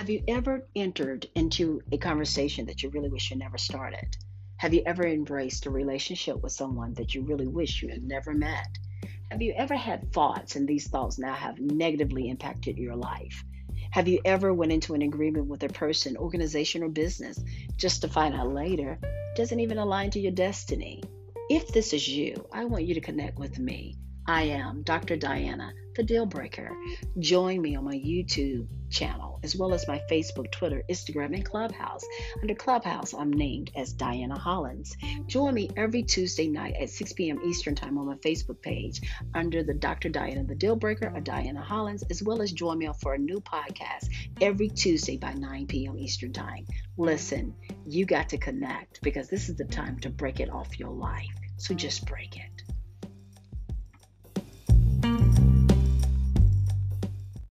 Have you ever entered into a conversation that you really wish you never started? Have you ever embraced a relationship with someone that you really wish you had never met? Have you ever had thoughts and these thoughts now have negatively impacted your life? Have you ever went into an agreement with a person, organization, or business just to find out later it doesn't even align to your destiny? If this is you, I want you to connect with me. I am Dr. Diana, the Dealbreaker. Join me on my YouTube channel, as well as my Facebook, Twitter, Instagram, and Clubhouse. Under Clubhouse, I'm named as Diana Hollins. Join me every Tuesday night at 6 p.m. Eastern Time on my Facebook page under the Dr. Diana, the Dealbreaker, or Diana Hollins, as well as join me for a new podcast every Tuesday by 9 p.m. Eastern Time. Listen, you got to connect because this is the time to break it off your life. So just break it.